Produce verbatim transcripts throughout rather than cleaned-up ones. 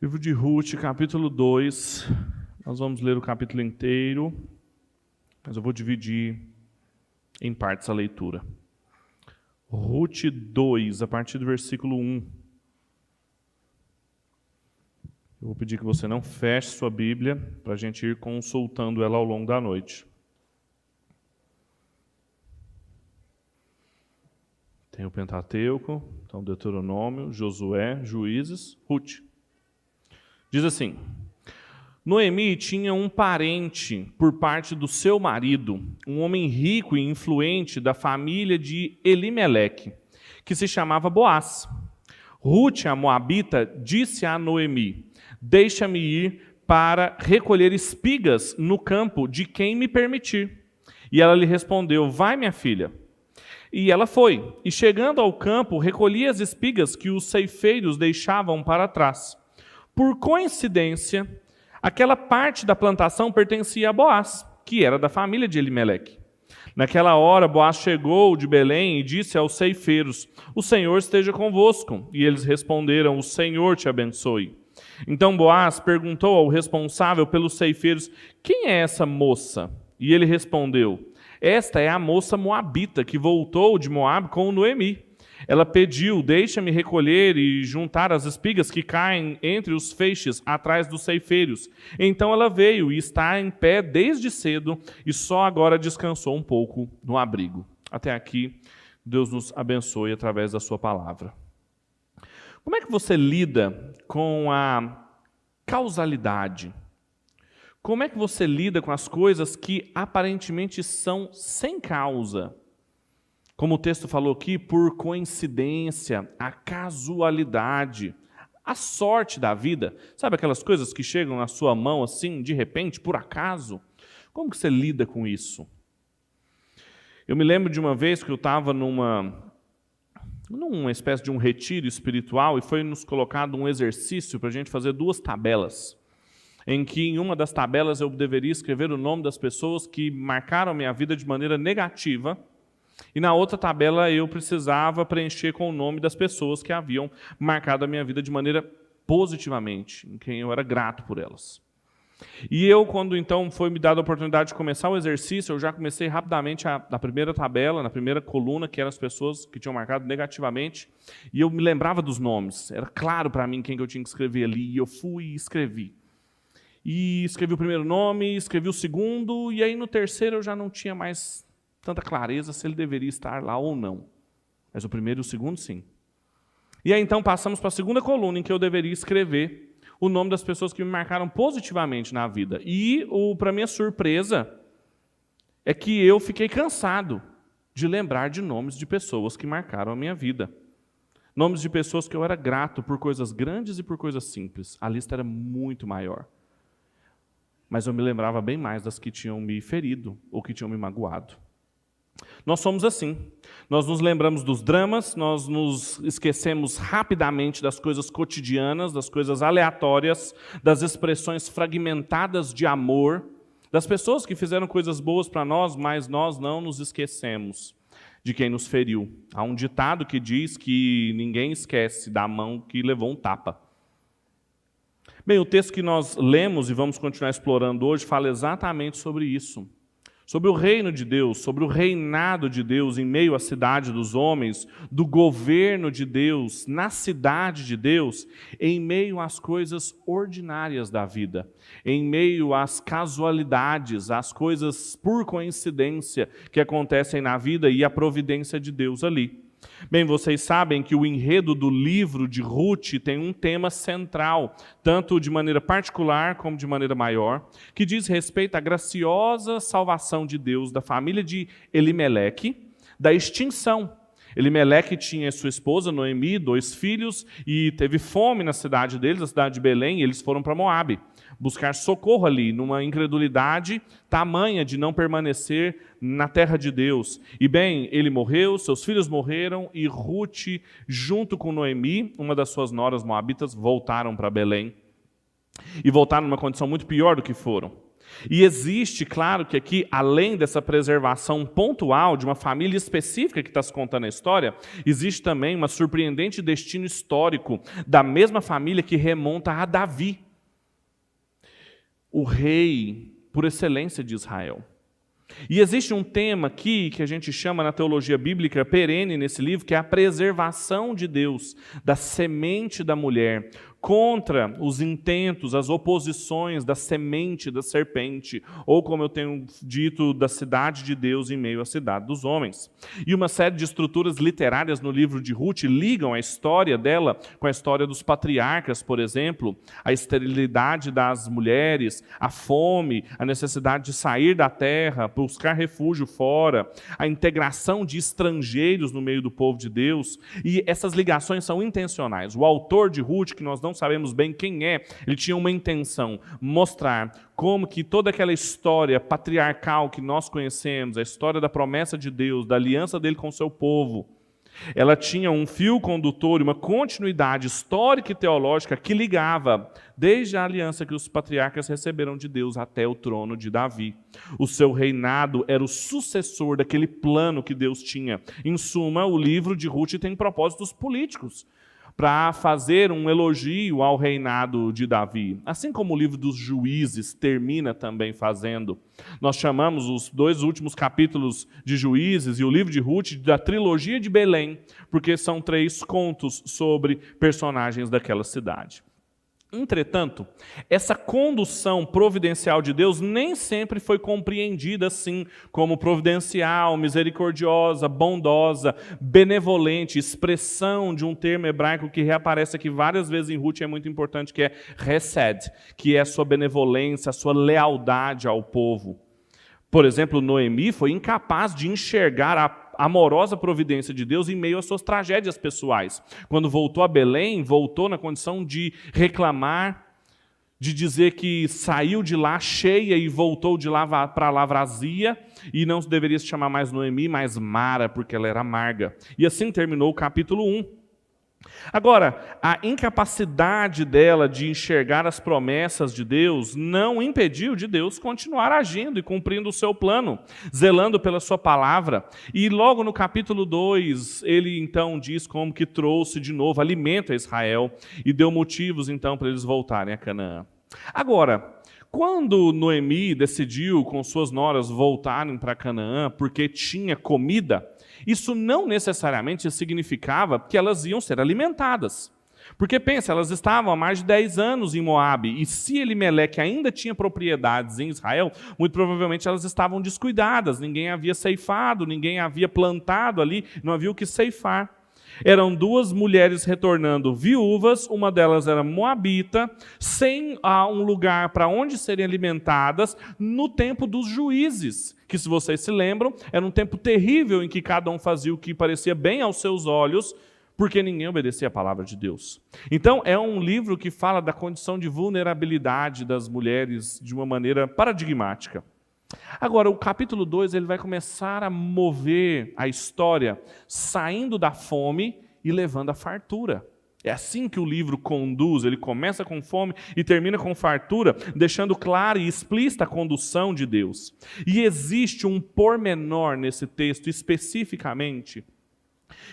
Livro de Ruth, capítulo dois. Nós vamos ler o capítulo inteiro, mas eu vou dividir em partes a leitura. Ruth dois, a partir do versículo um. Eu vou pedir que você não feche sua Bíblia, para a gente ir consultando ela ao longo da noite. Tem o Pentateuco, então Deuteronômio, Josué, Juízes, Ruth. Diz assim: Noemi tinha um parente por parte do seu marido, um homem rico e influente da família de Elimeleque, que se chamava Boaz. Rúte, a Moabita, disse a Noemi: deixa-me ir para recolher espigas no campo de quem me permitir. E ela lhe respondeu: vai, minha filha. E ela foi, e chegando ao campo, recolhia as espigas que os ceifeiros deixavam para trás. Por coincidência, aquela parte da plantação pertencia a Boaz, que era da família de Elimeleque. Naquela hora, Boaz chegou de Belém e disse aos ceifeiros: o Senhor esteja convosco. E eles responderam: o Senhor te abençoe. Então Boaz perguntou ao responsável pelos ceifeiros: quem é essa moça? E ele respondeu: esta é a moça moabita que voltou de Moab com Noemi. Ela pediu: deixa-me recolher e juntar as espigas que caem entre os feixes atrás dos ceifeiros. Então ela veio e está em pé desde cedo e só agora descansou um pouco no abrigo. Até aqui, Deus nos abençoe através da sua palavra. Como é que você lida com a causalidade? Como é que você lida com as coisas que aparentemente são sem causa? Como o texto falou aqui, por coincidência, a casualidade, a sorte da vida. Sabe aquelas coisas que chegam na sua mão assim, de repente, por acaso? Como que você lida com isso? Eu me lembro de uma vez que eu estava numa, numa espécie de um retiro espiritual e foi nos colocado um exercício para a gente fazer duas tabelas, em que em uma das tabelas eu deveria escrever o nome das pessoas que marcaram minha vida de maneira negativa, e na outra tabela eu precisava preencher com o nome das pessoas que haviam marcado a minha vida de maneira positivamente, em quem eu era grato por elas. E eu, quando então foi me dada a oportunidade de começar o exercício, eu já comecei rapidamente a, na primeira tabela, na primeira coluna, que eram as pessoas que tinham marcado negativamente, e eu me lembrava dos nomes, era claro para mim quem que eu tinha que escrever ali, e eu fui e escrevi. E escrevi o primeiro nome, escrevi o segundo, e aí no terceiro eu já não tinha mais tanta clareza se ele deveria estar lá ou não. Mas o primeiro e o segundo, sim. E aí então passamos para a segunda coluna, em que eu deveria escrever o nome das pessoas que me marcaram positivamente na vida. E, para minha surpresa, é que eu fiquei cansado de lembrar de nomes de pessoas que marcaram a minha vida. Nomes de pessoas que eu era grato por coisas grandes e por coisas simples. A lista era muito maior. Mas eu me lembrava bem mais das que tinham me ferido ou que tinham me magoado. Nós somos assim. Nós nos lembramos dos dramas, nós nos esquecemos rapidamente das coisas cotidianas, das coisas aleatórias, das expressões fragmentadas de amor, das pessoas que fizeram coisas boas para nós, mas nós não nos esquecemos de quem nos feriu. Há um ditado que diz que ninguém esquece da mão que levou um tapa. Bem, o texto que nós lemos e vamos continuar explorando hoje fala exatamente sobre isso. Sobre o reino de Deus, sobre o reinado de Deus em meio à cidade dos homens, do governo de Deus, na cidade de Deus, em meio às coisas ordinárias da vida, em meio às casualidades, às coisas por coincidência que acontecem na vida e a providência de Deus ali. Bem, vocês sabem que o enredo do livro de Ruth tem um tema central, tanto de maneira particular como de maneira maior, que diz respeito à graciosa salvação de Deus da família de Elimeleque, da extinção. Elimeleque tinha sua esposa Noemi, dois filhos, e teve fome na cidade deles, na cidade de Belém, e eles foram para Moab buscar socorro ali, numa incredulidade tamanha de não permanecer na terra de Deus. E bem, ele morreu, seus filhos morreram, e Rute, junto com Noemi, uma das suas noras moabitas, voltaram para Belém. E voltaram numa condição muito pior do que foram. E existe, claro, que aqui, além dessa preservação pontual de uma família específica que está se contando a história, existe também um surpreendente destino histórico da mesma família que remonta a Davi, o rei por excelência de Israel. E existe um tema aqui que a gente chama na teologia bíblica perene nesse livro, que é a preservação de Deus, da semente da mulher, contra os intentos, as oposições da semente da serpente, ou como eu tenho dito, da cidade de Deus em meio à cidade dos homens. E uma série de estruturas literárias no livro de Ruth ligam a história dela com a história dos patriarcas, por exemplo, a esterilidade das mulheres, a fome, a necessidade de sair da terra, buscar refúgio fora, a integração de estrangeiros no meio do povo de Deus. E essas ligações são intencionais. O autor de Ruth, que nós não sabemos bem quem é, ele tinha uma intenção, mostrar como que toda aquela história patriarcal que nós conhecemos, a história da promessa de Deus, da aliança dele com o seu povo, ela tinha um fio condutor, uma continuidade histórica e teológica que ligava desde a aliança que os patriarcas receberam de Deus até o trono de Davi. O seu reinado era o sucessor daquele plano que Deus tinha. Em suma, o livro de Ruth tem propósitos políticos, para fazer um elogio ao reinado de Davi. Assim como o livro dos Juízes termina também fazendo. Nós chamamos os dois últimos capítulos de Juízes e o livro de Ruth da trilogia de Belém, porque são três contos sobre personagens daquela cidade. Entretanto, essa condução providencial de Deus nem sempre foi compreendida assim como providencial, misericordiosa, bondosa, benevolente, expressão de um termo hebraico que reaparece aqui várias vezes em Ruth e é muito importante, que é hesed, que é a sua benevolência, a sua lealdade ao povo. Por exemplo, Noemi foi incapaz de enxergar a amorosa providência de Deus em meio às suas tragédias pessoais. Quando voltou a Belém, voltou na condição de reclamar, de dizer que saiu de lá cheia e voltou de lá para lá vazia, e não deveria se chamar mais Noemi, mas Mara, porque ela era amarga. E assim terminou o capítulo um. Agora, a incapacidade dela de enxergar as promessas de Deus não impediu de Deus continuar agindo e cumprindo o seu plano, zelando pela sua palavra. E logo no capítulo dois, ele então diz como que trouxe de novo alimento a Israel e deu motivos então para eles voltarem a Canaã. Agora, quando Noemi decidiu com suas noras voltarem para Canaã porque tinha comida, isso não necessariamente significava que elas iam ser alimentadas. Porque, pensa, elas estavam há mais de dez anos em Moab, e se Elimeleque ainda tinha propriedades em Israel, muito provavelmente elas estavam descuidadas, ninguém havia ceifado, ninguém havia plantado ali, não havia o que ceifar. Eram duas mulheres retornando viúvas, uma delas era moabita, sem ah, um lugar para onde serem alimentadas no tempo dos juízes, que, se vocês se lembram, era um tempo terrível em que cada um fazia o que parecia bem aos seus olhos, porque ninguém obedecia a palavra de Deus. Então, é um livro que fala da condição de vulnerabilidade das mulheres de uma maneira paradigmática. Agora, o capítulo dois, ele vai começar a mover a história, saindo da fome e levando à fartura. É assim que o livro conduz, ele começa com fome e termina com fartura, deixando clara e explícita a condução de Deus. E existe um pormenor nesse texto, especificamente,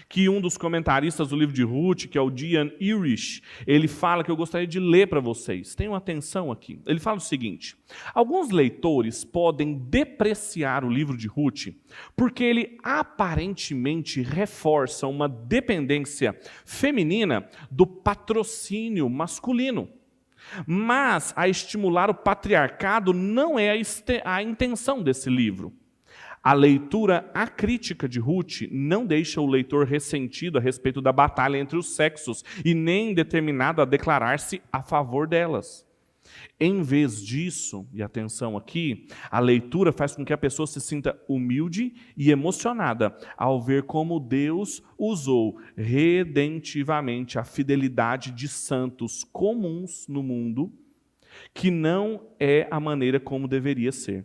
que um dos comentaristas do livro de Ruth, que é o Diane Irish, ele fala que eu gostaria de ler para vocês. Tenham atenção aqui. Ele fala o seguinte: alguns leitores podem depreciar o livro de Ruth porque ele aparentemente reforça uma dependência feminina do patrocínio masculino. Mas a estimular o patriarcado não é a intenção desse livro. A leitura acrítica de Ruth não deixa o leitor ressentido a respeito da batalha entre os sexos e nem determinado a declarar-se a favor delas. Em vez disso, e atenção aqui, a leitura faz com que a pessoa se sinta humilde e emocionada ao ver como Deus usou redentivamente a fidelidade de santos comuns no mundo, que não é a maneira como deveria ser.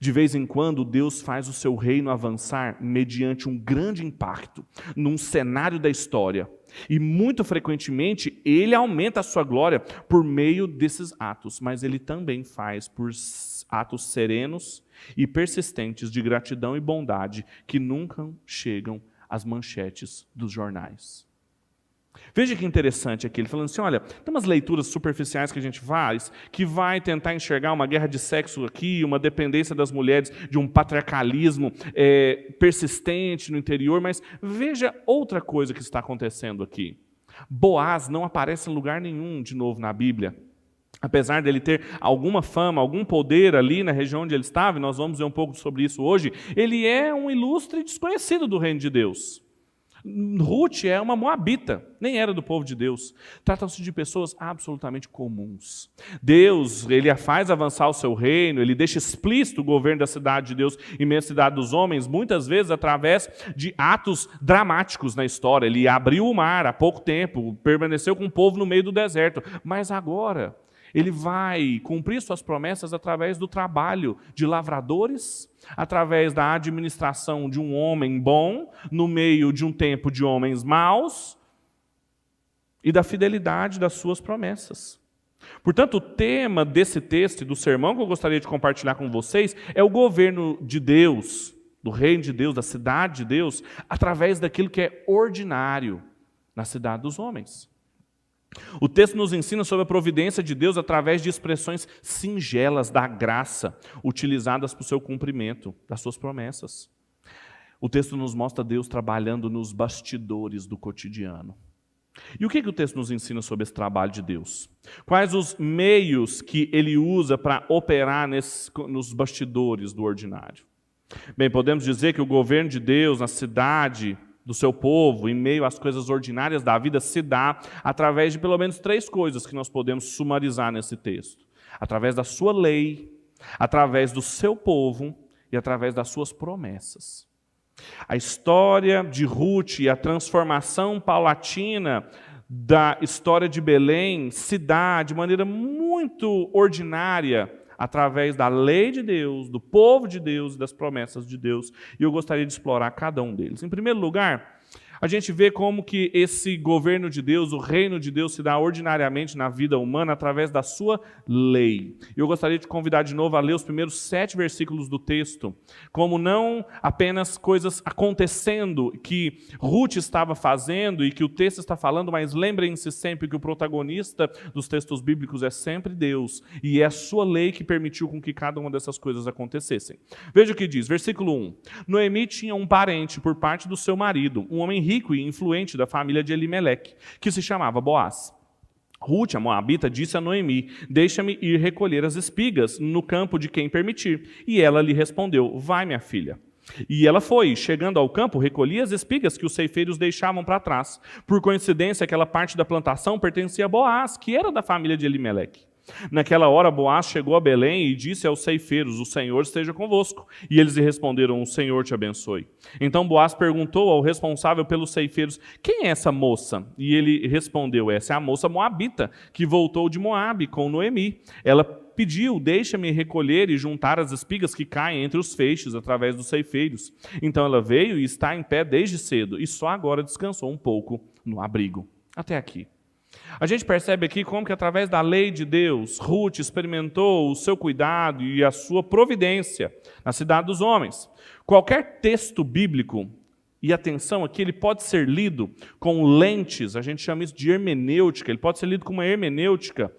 De vez em quando, Deus faz o seu reino avançar mediante um grande impacto num cenário da história. E muito frequentemente, ele aumenta a sua glória por meio desses atos, mas ele também faz por atos serenos e persistentes de gratidão e bondade que nunca chegam às manchetes dos jornais. Veja que interessante aqui, ele falando assim, olha, tem umas leituras superficiais que a gente faz, que vai tentar enxergar uma guerra de sexo aqui, uma dependência das mulheres de um patriarcalismo é, persistente no interior, mas veja outra coisa que está acontecendo aqui. Boaz não aparece em lugar nenhum de novo na Bíblia. Apesar dele ter alguma fama, algum poder ali na região onde ele estava, e nós vamos ver um pouco sobre isso hoje, ele é um ilustre desconhecido do reino de Deus. Rúte é uma moabita, nem era do povo de Deus. Tratam-se de pessoas absolutamente comuns. Deus, ele a faz avançar o seu reino, ele deixa explícito o governo da cidade de Deus, imensidade dos homens, muitas vezes através de atos dramáticos na história. Ele abriu o mar há pouco tempo, permaneceu com o povo no meio do deserto, mas agora ele vai cumprir suas promessas através do trabalho de lavradores, através da administração de um homem bom, no meio de um tempo de homens maus, e da fidelidade das suas promessas. Portanto, o tema desse texto e do sermão que eu gostaria de compartilhar com vocês é o governo de Deus, do reino de Deus, da cidade de Deus, através daquilo que é ordinário na cidade dos homens. O texto nos ensina sobre a providência de Deus através de expressões singelas da graça, utilizadas para o seu cumprimento das suas promessas. O texto nos mostra Deus trabalhando nos bastidores do cotidiano. E o que, que o texto nos ensina sobre esse trabalho de Deus? Quais os meios que ele usa para operar nesse, nos bastidores do ordinário? Bem, podemos dizer que o governo de Deus na cidade do seu povo, em meio às coisas ordinárias da vida, se dá através de pelo menos três coisas que nós podemos sumarizar nesse texto. Através da sua lei, através do seu povo e através das suas promessas. A história de Rúte e a transformação paulatina da história de Belém se dá de maneira muito ordinária, através da lei de Deus, do povo de Deus e das promessas de Deus. E eu gostaria de explorar cada um deles. Em primeiro lugar, a gente vê como que esse governo de Deus, o reino de Deus, se dá ordinariamente na vida humana através da sua lei. Eu gostaria de convidar de novo a ler os primeiros sete versículos do texto, como não apenas coisas acontecendo que Rúte estava fazendo e que o texto está falando, mas lembrem-se sempre que o protagonista dos textos bíblicos é sempre Deus, e é a sua lei que permitiu com que cada uma dessas coisas acontecessem. Veja o que diz, versículo um. Noemi tinha um parente por parte do seu marido, um homem rico e influente da família de Elimeleque, que se chamava Boaz. Rúte, a moabita, disse a Noemi, deixa-me ir recolher as espigas no campo de quem permitir. E ela lhe respondeu, vai, minha filha. E ela foi, chegando ao campo, recolhia as espigas que os ceifeiros deixavam para trás. Por coincidência, aquela parte da plantação pertencia a Boaz, que era da família de Elimeleque. Naquela hora, Boaz chegou a Belém e disse aos ceifeiros, o Senhor esteja convosco. E eles lhe responderam, o Senhor te abençoe. Então Boaz perguntou ao responsável pelos ceifeiros, quem é essa moça? E ele respondeu, essa é a moça moabita, que voltou de Moab com Noemi. Ela pediu, deixa-me recolher e juntar as espigas que caem entre os feixes através dos ceifeiros. Então ela veio e está em pé desde cedo, e só agora descansou um pouco no abrigo. Até aqui. A gente percebe aqui como que através da lei de Deus, Rúte experimentou o seu cuidado e a sua providência na cidade dos homens. Qualquer texto bíblico, e atenção aqui, ele pode ser lido com lentes, a gente chama isso de hermenêutica, ele pode ser lido com uma hermenêutica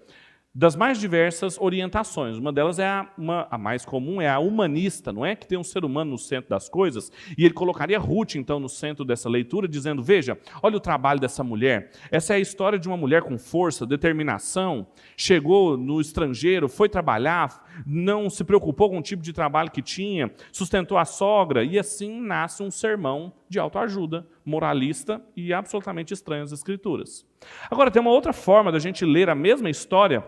das mais diversas orientações. Uma delas é a, uma, a mais comum, é a humanista, não é? Que tem um ser humano no centro das coisas. E ele colocaria Rúte, então, no centro dessa leitura, dizendo, veja, olha o trabalho dessa mulher. Essa é a história de uma mulher com força, determinação, chegou no estrangeiro, foi trabalhar, não se preocupou com o tipo de trabalho que tinha, sustentou a sogra, e assim nasce um sermão de autoajuda, moralista e absolutamente estranho às Escrituras. Agora, tem uma outra forma da gente ler a mesma história,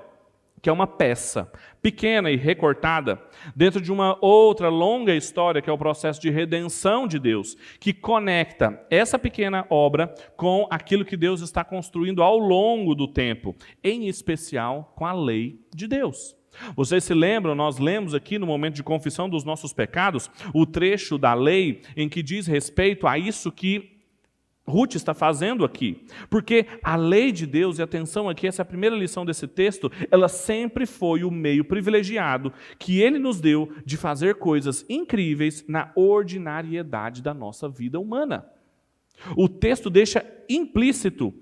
que é uma peça pequena e recortada dentro de uma outra longa história, que é o processo de redenção de Deus, que conecta essa pequena obra com aquilo que Deus está construindo ao longo do tempo, em especial com a lei de Deus. Vocês se lembram, nós lemos aqui no momento de confissão dos nossos pecados, o trecho da lei em que diz respeito a isso que Rúte está fazendo aqui, porque a lei de Deus, e atenção aqui, essa é a primeira lição desse texto, ela sempre foi o meio privilegiado que ele nos deu de fazer coisas incríveis na ordinariedade da nossa vida humana. O texto deixa implícito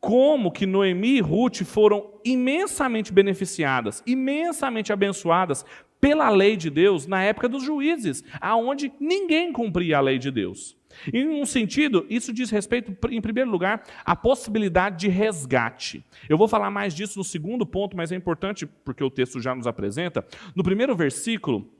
como que Noemi e Rúte foram imensamente beneficiadas, imensamente abençoadas pela lei de Deus na época dos juízes, aonde ninguém cumpria a lei de Deus. Em um sentido, isso diz respeito, em primeiro lugar, à possibilidade de resgate. Eu vou falar mais disso no segundo ponto, mas é importante porque o texto já nos apresenta. No primeiro versículo,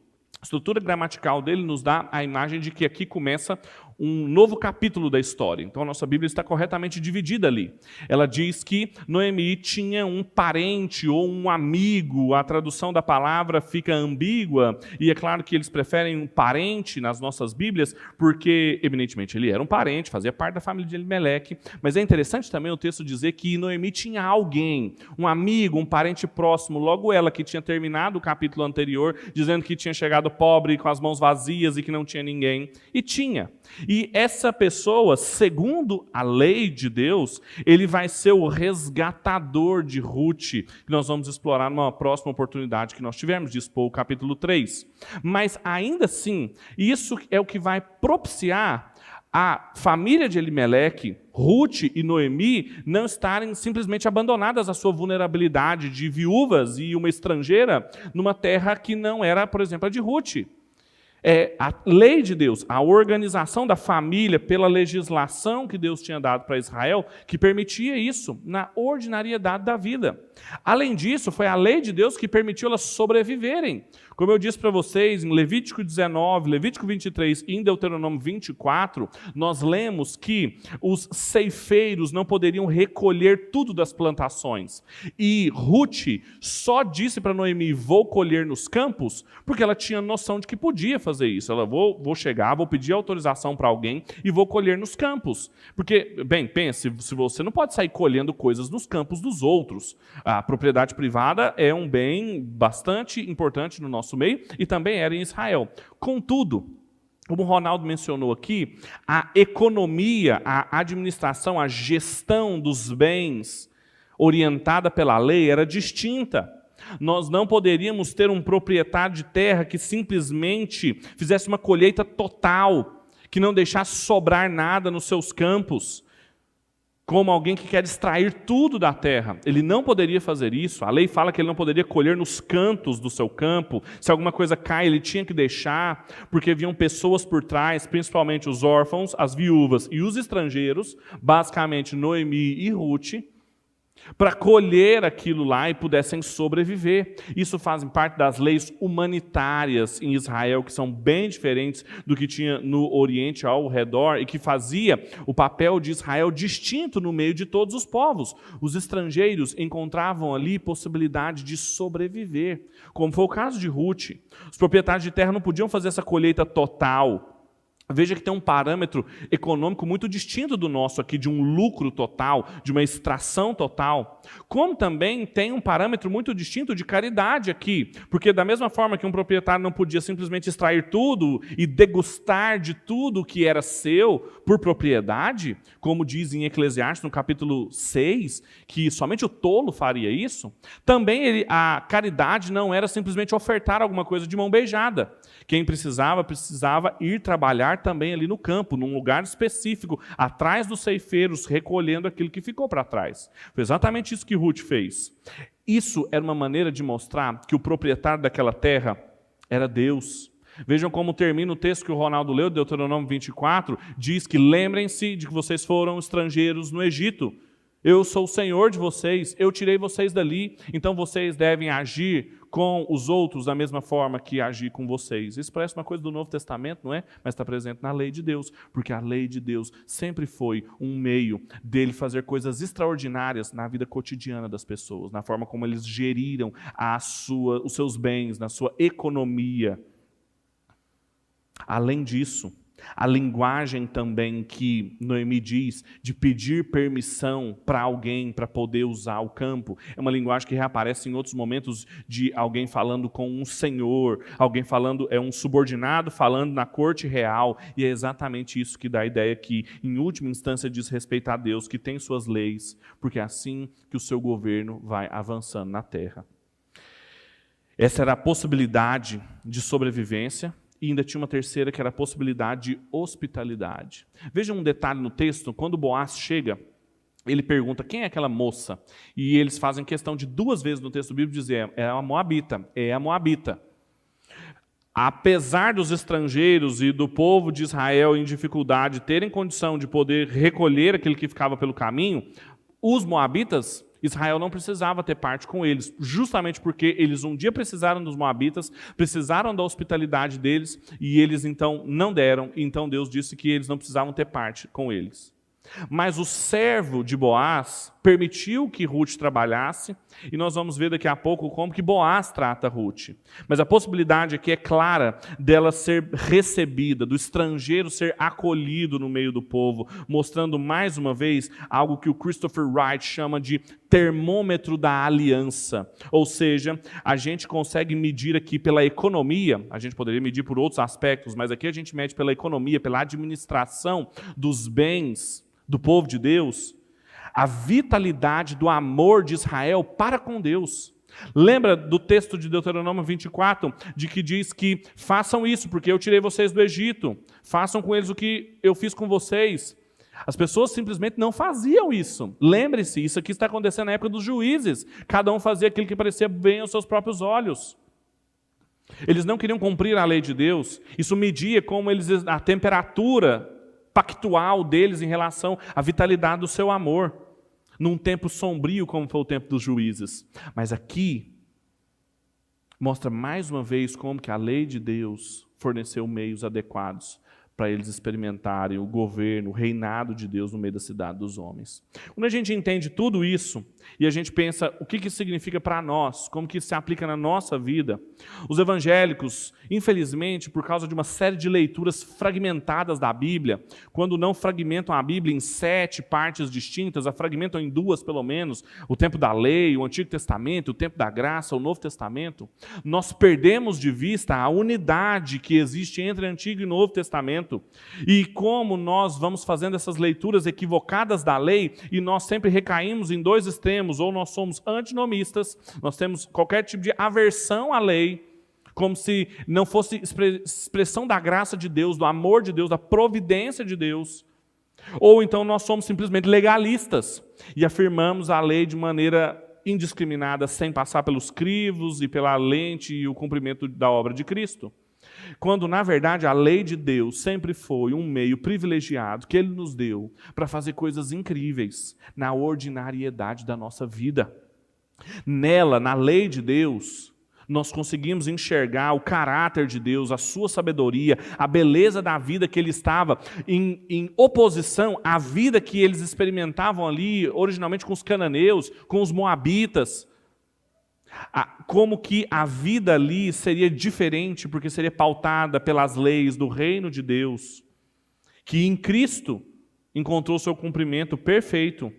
a estrutura gramatical dele nos dá a imagem de que aqui começa um novo capítulo da história. Então, a nossa Bíblia está corretamente dividida ali. Ela diz que Noemi tinha um parente ou um amigo. A tradução da palavra fica ambígua. E é claro que eles preferem um parente nas nossas Bíblias, porque, eminentemente, ele era um parente, fazia parte da família de Elimeleque. Mas é interessante também o texto dizer que Noemi tinha alguém, um amigo, um parente próximo. Logo ela, que tinha terminado o capítulo anterior, dizendo que tinha chegado pobre, com as mãos vazias e que não tinha ninguém. E tinha. E essa pessoa, segundo a lei de Deus, ele vai ser o resgatador de Rúte, que nós vamos explorar numa próxima oportunidade que nós tivermos de expor o capítulo três. Mas, ainda assim, isso é o que vai propiciar a família de Elimeleque, Rúte e Noemi, não estarem simplesmente abandonadas à sua vulnerabilidade de viúvas e uma estrangeira numa terra que não era, por exemplo, a de Rúte. É, a lei de Deus, a organização da família pela legislação que Deus tinha dado para Israel, que permitia isso na ordinariedade da vida. Além disso, foi a lei de Deus que permitiu elas sobreviverem. Como eu disse para vocês, em Levítico dezenove, Levítico vinte e três e em Deuteronômio vinte e quatro, nós lemos que os ceifeiros não poderiam recolher tudo das plantações. E Rúte só disse para Noemi, vou colher nos campos, porque ela tinha noção de que podia fazer isso. Ela, vou, vou chegar, vou pedir autorização para alguém e vou colher nos campos. Porque, bem, pense, se você não pode sair colhendo coisas nos campos dos outros. A propriedade privada é um bem bastante importante no nosso meio e também era em Israel. Contudo, como o Ronaldo mencionou aqui, a economia, a administração, a gestão dos bens orientada pela lei era distinta. Nós não poderíamos ter um proprietário de terra que simplesmente fizesse uma colheita total, que não deixasse sobrar nada nos seus campos, como alguém que quer extrair tudo da terra. Ele não poderia fazer isso. A lei fala que ele não poderia colher nos cantos do seu campo. Se alguma coisa cai, ele tinha que deixar, porque vinham pessoas por trás, principalmente os órfãos, as viúvas e os estrangeiros, basicamente Noemi e Rúte, para colher aquilo lá e pudessem sobreviver. Isso faz parte das leis humanitárias em Israel, que são bem diferentes do que tinha no Oriente ao redor e que fazia o papel de Israel distinto no meio de todos os povos. Os estrangeiros encontravam ali possibilidade de sobreviver, como foi o caso de Rúte. Os proprietários de terra não podiam fazer essa colheita total. Veja que tem um parâmetro econômico muito distinto do nosso aqui, de um lucro total, de uma extração total, como também tem um parâmetro muito distinto de caridade aqui, porque da mesma forma que um proprietário não podia simplesmente extrair tudo e degustar de tudo que era seu por propriedade, como diz em Eclesiastes, no capítulo seis, que somente o tolo faria isso, também ele, a caridade não era simplesmente ofertar alguma coisa de mão beijada. Quem precisava, precisava ir trabalhar também ali no campo, num lugar específico, atrás dos ceifeiros, recolhendo aquilo que ficou para trás. Foi exatamente isso que Rúte fez. Isso era uma maneira de mostrar que o proprietário daquela terra era Deus. Vejam como termina o texto que o Ronaldo leu, Deuteronômio vinte e quatro, diz que lembrem-se de que vocês foram estrangeiros no Egito. Eu sou o Senhor de vocês, eu tirei vocês dali, então vocês devem agir com os outros da mesma forma que agir com vocês. Isso parece uma coisa do Novo Testamento, não é? Mas está presente na lei de Deus, porque a lei de Deus sempre foi um meio dele fazer coisas extraordinárias na vida cotidiana das pessoas, na forma como eles geriram a sua, os seus bens, na sua economia. Além disso, A linguagem também que Noemi diz de pedir permissão para alguém para poder usar o campo é uma linguagem que reaparece em outros momentos, de alguém falando com um senhor, alguém falando, é um subordinado falando na corte real, e é exatamente isso que dá a ideia que, em última instância, diz respeito a Deus, que tem suas leis, porque é assim que o seu governo vai avançando na terra. Essa era a possibilidade de sobrevivência. E ainda tinha uma terceira, que era a possibilidade de hospitalidade. Veja um detalhe no texto, quando Boaz chega, ele pergunta quem é aquela moça, e eles fazem questão de duas vezes no texto bíblico dizer, é a Moabita, é a Moabita. Apesar dos estrangeiros e do povo de Israel em dificuldade terem condição de poder recolher aquilo que ficava pelo caminho, os Moabitas, Israel não precisava ter parte com eles, justamente porque eles um dia precisaram dos Moabitas, precisaram da hospitalidade deles, e eles então não deram, e então Deus disse que eles não precisavam ter parte com eles. Mas o servo de Boaz permitiu que Ruth trabalhasse, e nós vamos ver daqui a pouco como que Boaz trata Ruth. Mas a possibilidade aqui é clara dela ser recebida, do estrangeiro ser acolhido no meio do povo, mostrando mais uma vez algo que o Christopher Wright chama de termômetro da aliança. Ou seja, a gente consegue medir aqui pela economia, a gente poderia medir por outros aspectos, mas aqui a gente mede pela economia, pela administração dos bens do povo de Deus, a vitalidade do amor de Israel para com Deus. Lembra do texto de Deuteronômio vinte e quatro, de que diz que façam isso, porque eu tirei vocês do Egito, façam com eles o que eu fiz com vocês. As pessoas simplesmente não faziam isso. Lembre-se, isso aqui está acontecendo na época dos juízes. Cada um fazia aquilo que parecia bem aos seus próprios olhos. Eles não queriam cumprir a lei de Deus. Isso media como eles, a temperatura pactual deles em relação à vitalidade do seu amor, num tempo sombrio como foi o tempo dos juízes. Mas aqui mostra mais uma vez como que a lei de Deus forneceu meios adequados para eles experimentarem o governo, o reinado de Deus no meio da cidade dos homens. Quando a gente entende tudo isso, e a gente pensa o que isso significa para nós, como que isso se aplica na nossa vida, os evangélicos, infelizmente, por causa de uma série de leituras fragmentadas da Bíblia, quando não fragmentam a Bíblia em sete partes distintas, a fragmentam em duas pelo menos, o tempo da lei, o Antigo Testamento, o tempo da graça, o Novo Testamento, nós perdemos de vista a unidade que existe entre Antigo e Novo Testamento, e como nós vamos fazendo essas leituras equivocadas da lei, e nós sempre recaímos em dois extremos, ou nós somos antinomistas, nós temos qualquer tipo de aversão à lei, como se não fosse expressão da graça de Deus, do amor de Deus, da providência de Deus, ou então nós somos simplesmente legalistas, e afirmamos a lei de maneira indiscriminada, sem passar pelos crivos e pela lente e o cumprimento da obra de Cristo. Quando, na verdade, a lei de Deus sempre foi um meio privilegiado que Ele nos deu para fazer coisas incríveis na ordinariedade da nossa vida. Nela, na lei de Deus, nós conseguimos enxergar o caráter de Deus, a sua sabedoria, a beleza da vida que Ele estava em, em oposição à vida que eles experimentavam ali, originalmente com os cananeus, com os moabitas. Como que a vida ali seria diferente, porque seria pautada pelas leis do reino de Deus, que em Cristo encontrou seu cumprimento perfeito.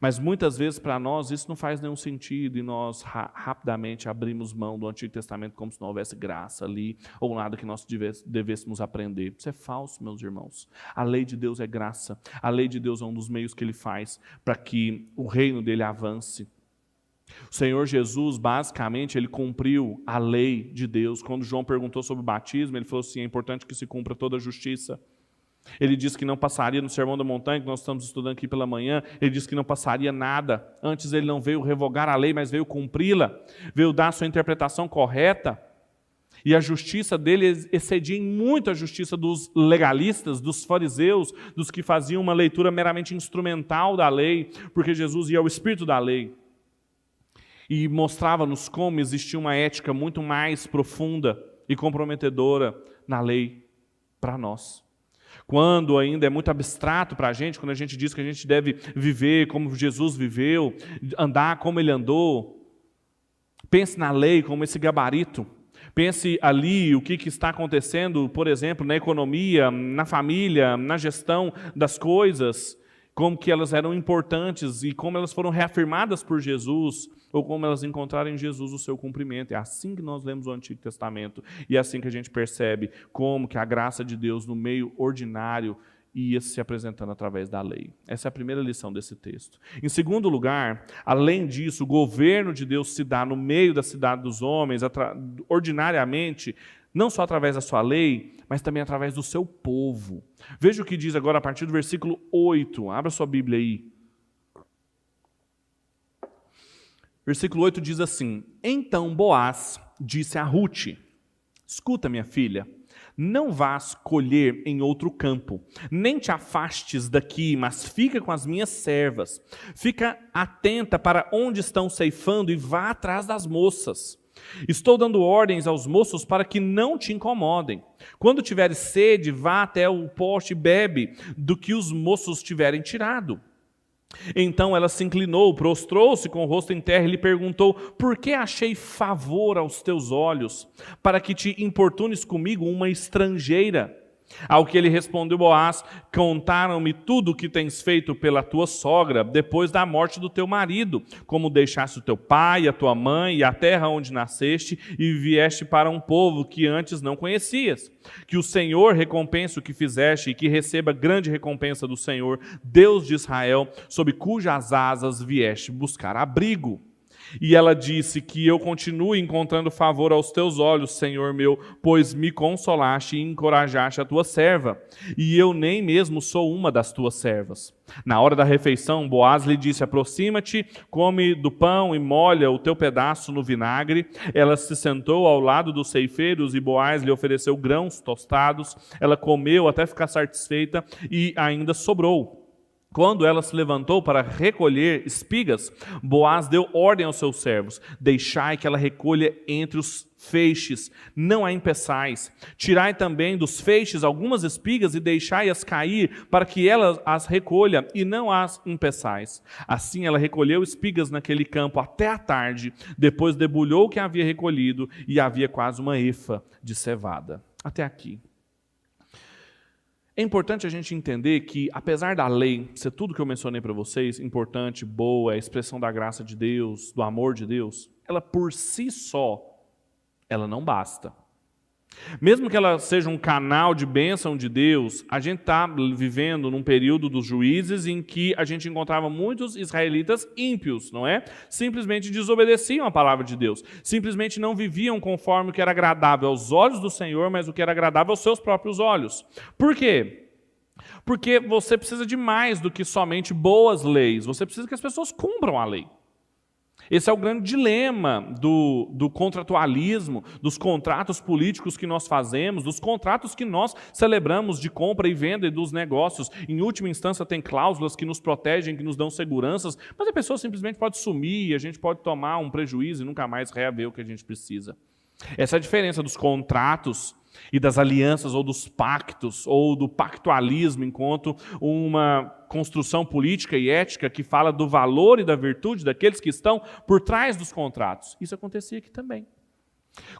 Mas muitas vezes para nós isso não faz nenhum sentido, e nós ra- rapidamente abrimos mão do Antigo Testamento como se não houvesse graça ali, ou nada que nós devêssemos aprender. Isso é falso, meus irmãos. A lei de Deus é graça. A lei de Deus é um dos meios que Ele faz para que o reino dEle avance. O Senhor Jesus, basicamente, Ele cumpriu a lei de Deus. Quando João perguntou sobre o batismo, ele falou assim, é importante que se cumpra toda a justiça. Ele disse que não passaria no Sermão da Montanha, que nós estamos estudando aqui pela manhã, ele disse que não passaria nada. Antes Ele não veio revogar a lei, mas veio cumpri-la, veio dar a sua interpretação correta. E a justiça dele excedia em muito a justiça dos legalistas, dos fariseus, dos que faziam uma leitura meramente instrumental da lei, porque Jesus ia ao espírito da lei. E mostrava-nos como existia uma ética muito mais profunda e comprometedora na lei para nós. Quando ainda é muito abstrato para a gente, quando a gente diz que a gente deve viver como Jesus viveu, andar como Ele andou, pense na lei como esse gabarito, Pense ali o que está acontecendo, por exemplo, na economia, na família, na gestão das coisas, como que elas eram importantes e como elas foram reafirmadas por Jesus, ou como elas encontraram em Jesus o seu cumprimento. É assim que nós lemos o Antigo Testamento e é assim que a gente percebe como que a graça de Deus no meio ordinário ia se apresentando através da lei. Essa é a primeira lição desse texto. Em segundo lugar, além disso, o governo de Deus se dá no meio da cidade dos homens, ordinariamente, não só através da sua lei, mas também através do seu povo. Veja o que diz agora a partir do versículo oito. Abra sua Bíblia aí. Versículo oito diz assim: Então Boaz disse a Rute: Escuta, minha filha, não vás colher em outro campo, nem te afastes daqui, mas fica com as minhas servas. Fica atenta para onde estão ceifando e vá atrás das moças. Estou dando ordens aos moços para que não te incomodem. Quando tiveres sede, vá até o poste e bebe do que os moços tiverem tirado. Então ela se inclinou, prostrou-se com o rosto em terra e lhe perguntou: Por que achei favor aos teus olhos, para que te importunes comigo, uma estrangeira? Ao que ele respondeu Boaz: Contaram-me tudo o que tens feito pela tua sogra, depois da morte do teu marido, como deixaste o teu pai, a tua mãe e a terra onde nasceste, e vieste para um povo que antes não conhecias. Que o Senhor recompense o que fizeste e que receba grande recompensa do Senhor, Deus de Israel, sob cujas asas vieste buscar abrigo. E ela disse: que eu continue encontrando favor aos teus olhos, Senhor meu, pois me consolaste e encorajaste a tua serva, e eu nem mesmo sou uma das tuas servas. Na hora da refeição, Boaz lhe disse: Aproxima-te, come do pão e molha o teu pedaço no vinagre. Ela se sentou ao lado dos ceifeiros e Boaz lhe ofereceu grãos tostados. Ela comeu até ficar satisfeita e ainda sobrou. Quando ela se levantou para recolher espigas, Boaz deu ordem aos seus servos: Deixai que ela recolha entre os feixes, não a impeçais. Tirai também dos feixes algumas espigas e deixai-as cair, para que ela as recolha, e não as impeçais. Assim ela recolheu espigas naquele campo até a tarde, depois debulhou o que havia recolhido, e havia quase uma efa de cevada. Até aqui. É importante a gente entender que, apesar da lei ser tudo que eu mencionei para vocês, importante, boa, a expressão da graça de Deus, do amor de Deus, ela por si só, ela não basta. Mesmo que ela seja um canal de bênção de Deus, a gente está vivendo num período dos juízes em que a gente encontrava muitos israelitas ímpios, não é? Simplesmente desobedeciam a palavra de Deus, simplesmente não viviam conforme o que era agradável aos olhos do Senhor, mas o que era agradável aos seus próprios olhos. Por quê? Porque você precisa de mais do que somente boas leis, você precisa que as pessoas cumpram a lei. Esse é o grande dilema do, do contratualismo, dos contratos políticos que nós fazemos, dos contratos que nós celebramos de compra e venda e dos negócios. Em última instância, tem cláusulas que nos protegem, que nos dão seguranças, mas a pessoa simplesmente pode sumir, a gente pode tomar um prejuízo e nunca mais reaver o que a gente precisa. Essa é a diferença dos contratos e das alianças ou dos pactos ou do pactualismo enquanto uma construção política e ética que fala do valor e da virtude daqueles que estão por trás dos contratos. Isso acontecia aqui também.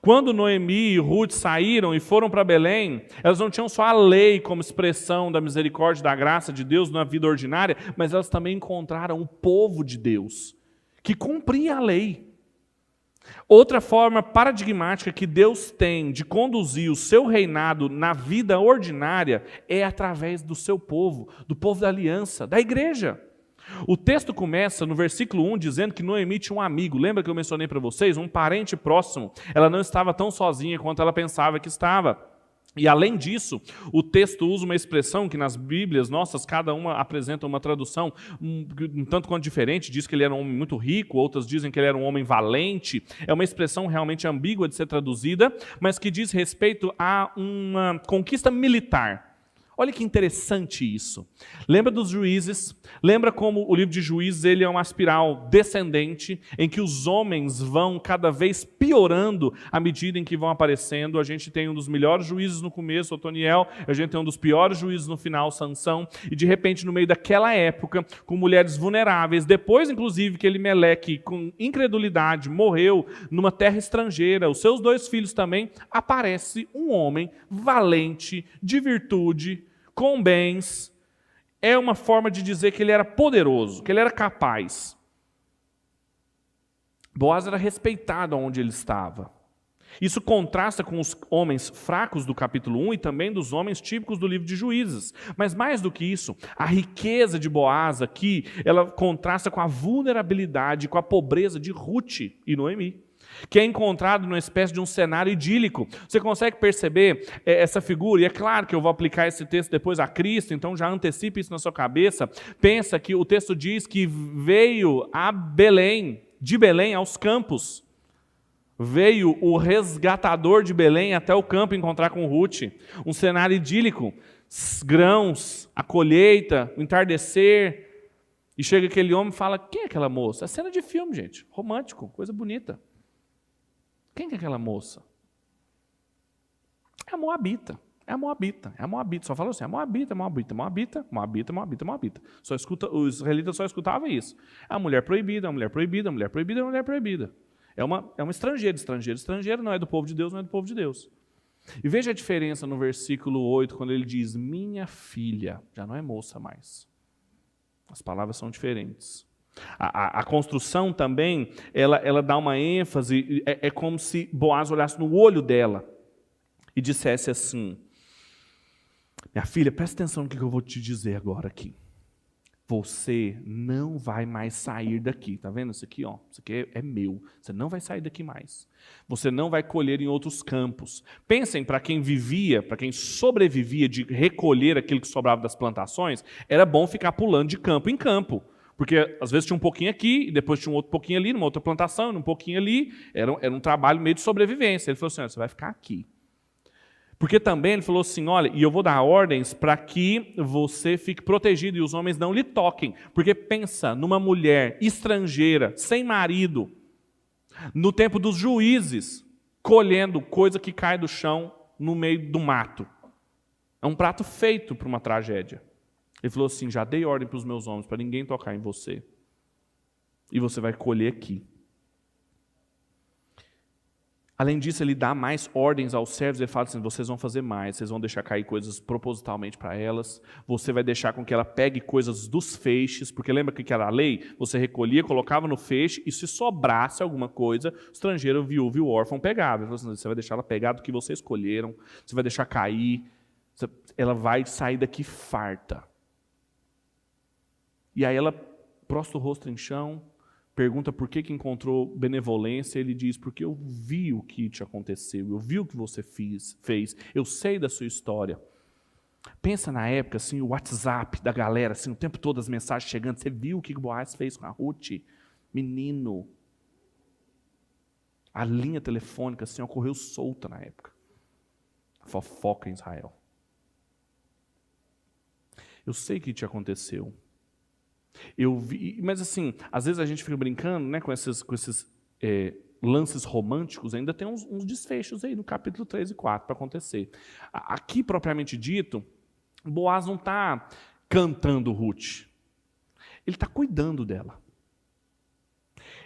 Quando Noemi e Ruth saíram e foram para Belém, elas não tinham só a lei como expressão da misericórdia e da graça de Deus na vida ordinária, mas elas também encontraram o povo de Deus que cumpria a lei. Outra forma paradigmática que Deus tem de conduzir o seu reinado na vida ordinária é através do seu povo, do povo da aliança, da igreja. O texto começa no versículo um dizendo que Noemi tinha um amigo, lembra que eu mencionei para vocês? Um parente próximo. Ela não estava tão sozinha quanto ela pensava que estava. E além disso, o texto usa uma expressão que nas Bíblias nossas, cada uma apresenta uma tradução um, um tanto quanto diferente, diz que ele era um homem muito rico, outras dizem que ele era um homem valente. É uma expressão realmente ambígua de ser traduzida, mas que diz respeito a uma conquista militar. Olha que interessante isso. Lembra dos juízes? Lembra como o livro de Juízes ele é uma espiral descendente em que os homens vão cada vez piorando à medida em que vão aparecendo. A gente tem um dos melhores juízes no começo, Otoniel. A gente tem um dos piores juízes no final, Sansão. E de repente, no meio daquela época, com mulheres vulneráveis, depois inclusive que Elimeleque, com incredulidade, morreu numa terra estrangeira, os seus dois filhos também, aparece um homem valente, de virtude, com bens. É uma forma de dizer que ele era poderoso, que ele era capaz. Boaz era respeitado onde ele estava. Isso contrasta com os homens fracos do capítulo um e também dos homens típicos do livro de Juízes. Mas mais do que isso, a riqueza de Boaz aqui, ela contrasta com a vulnerabilidade, com a pobreza de Rúte e Noemi, que é encontrado numa espécie de um cenário idílico. Você consegue perceber é, essa figura? E é claro que eu vou aplicar esse texto depois a Cristo, então já antecipe isso na sua cabeça. Pensa que o texto diz que veio a Belém, de Belém aos campos. Veio o resgatador de Belém até o campo encontrar com Rúte. Um cenário idílico, grãos, a colheita, o entardecer. E chega aquele homem e fala, quem é aquela moça? É cena de filme, gente, romântico, coisa bonita. Quem é aquela moça? É a Moabita, é a Moabita, é a Moabita. Só falou assim, é a Moabita, Moabita, Moabita, Moabita, Moabita, Moabita. Só escuta, os israelitas só escutavam isso. É a mulher proibida, é a mulher proibida, é a mulher proibida, é a mulher proibida. É uma, é uma estrangeira, estrangeira, estrangeira, não é do povo de Deus, não é do povo de Deus. E veja a diferença no versículo oito, quando ele diz, minha filha, já não é moça mais. As palavras são diferentes. A, a, a construção também, ela, ela dá uma ênfase, é, é como se Boaz olhasse no olho dela e dissesse assim, minha filha, presta atenção no que eu vou te dizer agora aqui. Você não vai mais sair daqui. Tá vendo isso aqui? Ó, isso aqui é, é meu. Você não vai sair daqui mais. Você não vai colher em outros campos. Pensem, para quem vivia, para quem sobrevivia de recolher aquilo que sobrava das plantações, era bom ficar pulando de campo em campo. Porque às vezes tinha um pouquinho aqui, e depois tinha um outro pouquinho ali, numa outra plantação, um pouquinho ali. Era, era um trabalho meio de sobrevivência. Ele falou assim, olha, você vai ficar aqui. Porque também ele falou assim, olha, e eu vou dar ordens para que você fique protegido e os homens não lhe toquem. Porque pensa numa mulher estrangeira, sem marido, no tempo dos juízes, colhendo coisa que cai do chão no meio do mato. É um prato feito para uma tragédia. Ele falou assim, já dei ordem para os meus homens, para ninguém tocar em você. E você vai colher aqui. Além disso, ele dá mais ordens aos servos, ele fala assim, vocês vão fazer mais, vocês vão deixar cair coisas propositalmente para elas, você vai deixar com que ela pegue coisas dos feixes, porque lembra que era a lei? Você recolhia, colocava no feixe, e se sobrasse alguma coisa, o estrangeiro, o viúvo e o órfão pegava. Ele falou assim, você vai deixar ela pegar do que vocês escolheram, você vai deixar cair, ela vai sair daqui farta. E aí ela prostra o rosto em chão, pergunta por que que encontrou benevolência, ele diz, porque eu vi o que te aconteceu, eu vi o que você fiz, fez, eu sei da sua história. Pensa na época, assim, o WhatsApp da galera, assim, o tempo todo as mensagens chegando, você viu o que Boaz fez com a Rúte? Menino. A linha telefônica, assim, ocorreu solta na época. A fofoca em Israel. Eu sei o que te aconteceu. Eu vi, mas assim, às vezes a gente fica brincando, né, com esses, com esses é, lances românticos, ainda tem uns, uns desfechos aí no capítulo três e quatro para acontecer. Aqui, propriamente dito, Boaz não está cantando Rúte, ele está cuidando dela.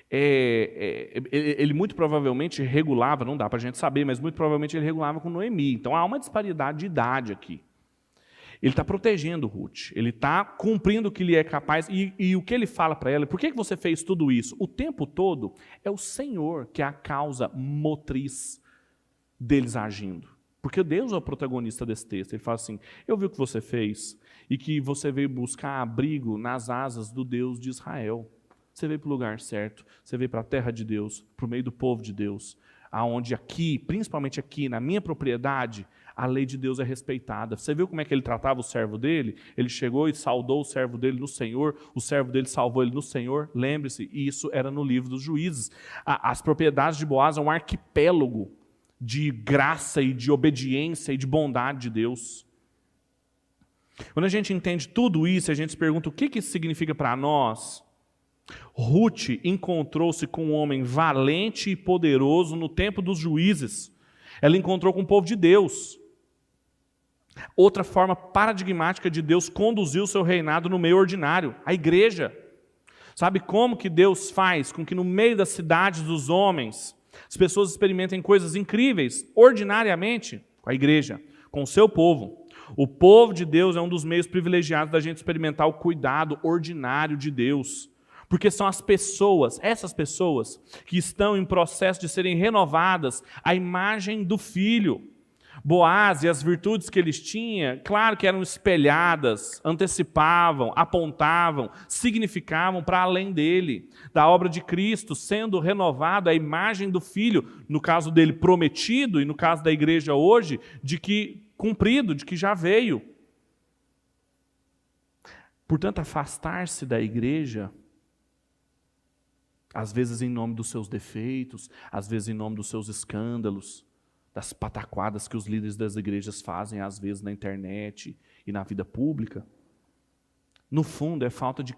É, é, ele muito provavelmente regulava, não dá para a gente saber, mas muito provavelmente ele regulava com Noemi. Então há uma disparidade de idade aqui. Ele está protegendo Rúte, ele está cumprindo o que ele é capaz, e, e o que ele fala para ela, por que você fez tudo isso? O tempo todo é o Senhor que é a causa motriz deles agindo, porque Deus é o protagonista desse texto. Ele fala assim, eu vi o que você fez, e que você veio buscar abrigo nas asas do Deus de Israel. Você veio para o lugar certo, você veio para a terra de Deus, para o meio do povo de Deus, aonde aqui, principalmente aqui, na minha propriedade, a lei de Deus é respeitada. Você viu como é que ele tratava o servo dele? Ele chegou e saudou o servo dele no Senhor, o servo dele salvou ele no Senhor. Lembre-se, isso era no livro dos Juízes. As propriedades de Boaz é um arquipélago de graça e de obediência e de bondade de Deus. Quando a gente entende tudo isso, a gente se pergunta o que isso significa para nós. Rute encontrou-se com um homem valente e poderoso no tempo dos juízes. Ela encontrou com o povo de Deus. Outra forma paradigmática de Deus conduzir o seu reinado no meio ordinário, a igreja. Sabe como que Deus faz com que no meio das cidades dos homens as pessoas experimentem coisas incríveis, ordinariamente? Com a igreja, com o seu povo. O povo de Deus é um dos meios privilegiados da gente experimentar o cuidado ordinário de Deus. Porque são as pessoas, essas pessoas, que estão em processo de serem renovadas à imagem do Filho. Boaz e as virtudes que eles tinham, claro que eram espelhadas, antecipavam, apontavam, significavam para além dele, da obra de Cristo, sendo renovado à imagem do Filho, no caso dele prometido, e no caso da igreja hoje, de que cumprido, de que já veio. Portanto, afastar-se da igreja, às vezes em nome dos seus defeitos, às vezes em nome dos seus escândalos, das pataquadas que os líderes das igrejas fazem, às vezes na internet e na vida pública, no fundo é falta de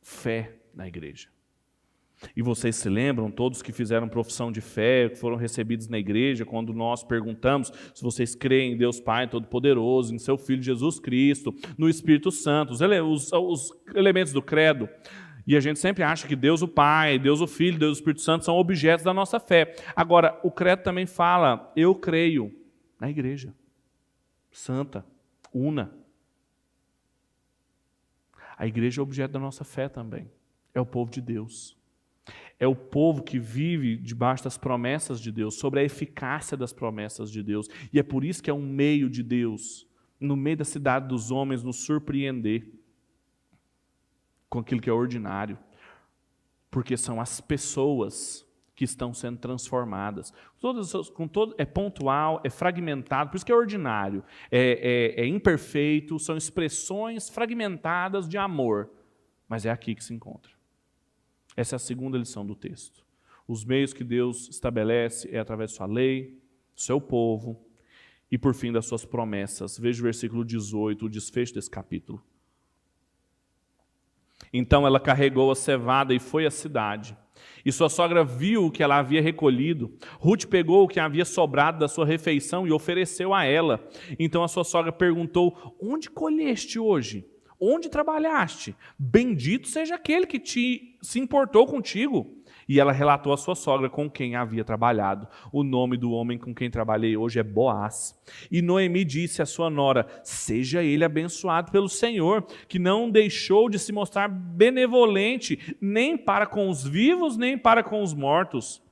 fé na igreja. E vocês se lembram, todos que fizeram profissão de fé, que foram recebidos na igreja, quando nós perguntamos se vocês creem em Deus Pai Todo-Poderoso, em seu Filho Jesus Cristo, no Espírito Santo, os, ele- os, os elementos do credo. E a gente sempre acha que Deus o Pai, Deus o Filho, Deus o Espírito Santo são objetos da nossa fé. Agora, o credo também fala, eu creio na igreja, santa, una. A igreja é objeto da nossa fé também, é o povo de Deus. É o povo que vive debaixo das promessas de Deus, sobre a eficácia das promessas de Deus. E é por isso que é um meio de Deus, no meio da cidade dos homens, nos surpreender com aquilo que é ordinário. Porque são as pessoas que estão sendo transformadas. Todas, com todo, é pontual, é fragmentado, por isso que é ordinário. É, é, é imperfeito, são expressões fragmentadas de amor. Mas é aqui que se encontra. Essa é a segunda lição do texto. Os meios que Deus estabelece é através de sua lei, do seu povo e, por fim, das suas promessas. Veja o versículo dezoito, o desfecho desse capítulo. Então ela carregou a cevada e foi à cidade. E sua sogra viu o que ela havia recolhido. Rute pegou o que havia sobrado da sua refeição e ofereceu a ela. Então a sua sogra perguntou, onde colheste hoje? Onde trabalhaste? Bendito seja aquele que te, se importou contigo. E ela relatou à sua sogra com quem havia trabalhado. O nome do homem com quem trabalhei hoje é Boaz. E Noemi disse à sua nora, seja ele abençoado pelo Senhor, que não deixou de se mostrar benevolente, nem para com os vivos, nem para com os mortos.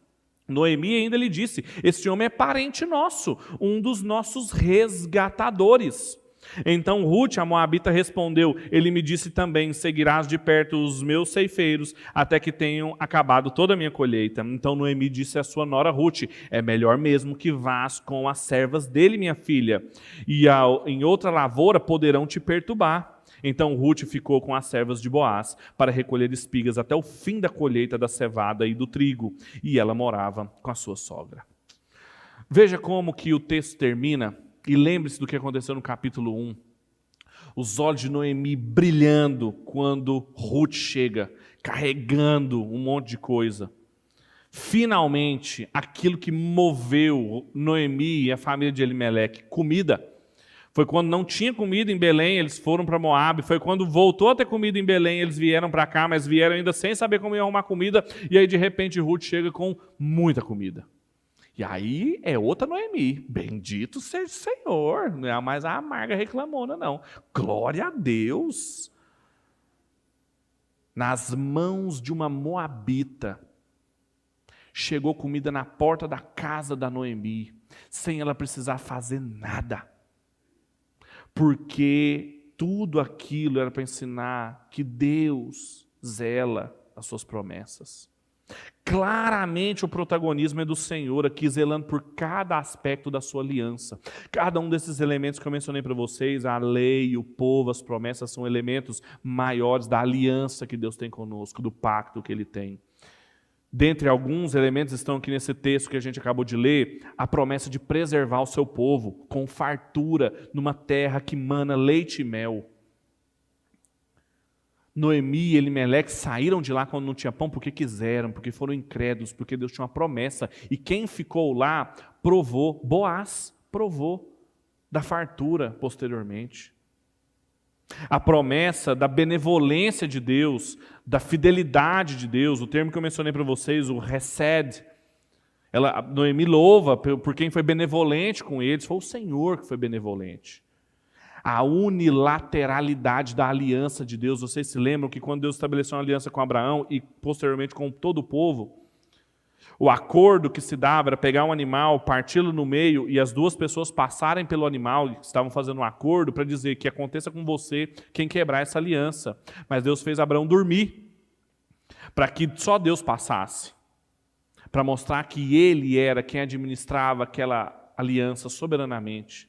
Noemi ainda lhe disse, este homem é parente nosso, um dos nossos resgatadores. Então Rute, a Moabita, respondeu, ele me disse também, seguirás de perto os meus ceifeiros, até que tenham acabado toda a minha colheita. Então Noemi disse à sua nora Rute, é melhor mesmo que vás com as servas dele, minha filha, e ao, em outra lavoura poderão te perturbar. Então Rute ficou com as servas de Boaz, para recolher espigas até o fim da colheita da cevada e do trigo, e ela morava com a sua sogra. Veja como que o texto termina. E lembre-se do que aconteceu no capítulo um. Os olhos de Noemi brilhando quando Rute chega, carregando um monte de coisa. Finalmente, aquilo que moveu Noemi e a família de Elimeleque, comida. Foi quando não tinha comida em Belém, eles foram para Moab. Foi quando voltou a ter comida em Belém, eles vieram para cá, mas vieram ainda sem saber como ia arrumar comida. E aí, de repente, Rute chega com muita comida. E aí é outra Noemi, bendito seja o Senhor, não é mais a amarga reclamona não, glória a Deus. Nas mãos de uma Moabita, chegou comida na porta da casa da Noemi, sem ela precisar fazer nada, porque tudo aquilo era para ensinar que Deus zela as suas promessas. Claramente o protagonismo é do Senhor aqui, zelando por cada aspecto da sua aliança. Cada um desses elementos que eu mencionei para vocês, a lei, o povo, as promessas, são elementos maiores da aliança que Deus tem conosco, do pacto que Ele tem. Dentre alguns elementos estão aqui nesse texto que a gente acabou de ler, a promessa de preservar o seu povo com fartura numa terra que mana leite e mel. Noemi e Elimeleque saíram de lá quando não tinha pão porque quiseram, porque foram incrédulos, porque Deus tinha uma promessa. E quem ficou lá provou, Boaz provou da fartura posteriormente. A promessa da benevolência de Deus, da fidelidade de Deus, o termo que eu mencionei para vocês, o hesed, ela, Noemi louva por quem foi benevolente com eles, foi o Senhor que foi benevolente. A unilateralidade da aliança de Deus, vocês se lembram que quando Deus estabeleceu uma aliança com Abraão e posteriormente com todo o povo, o acordo que se dava era pegar um animal, parti-lo no meio e as duas pessoas passarem pelo animal, estavam fazendo um acordo para dizer que aconteça com você quem quebrar essa aliança. Mas Deus fez Abraão dormir para que só Deus passasse, para mostrar que ele era quem administrava aquela aliança soberanamente.